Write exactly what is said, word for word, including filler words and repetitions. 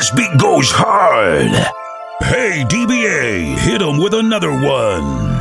This beat goes hard. Hey, D B A, hit 'em with another one.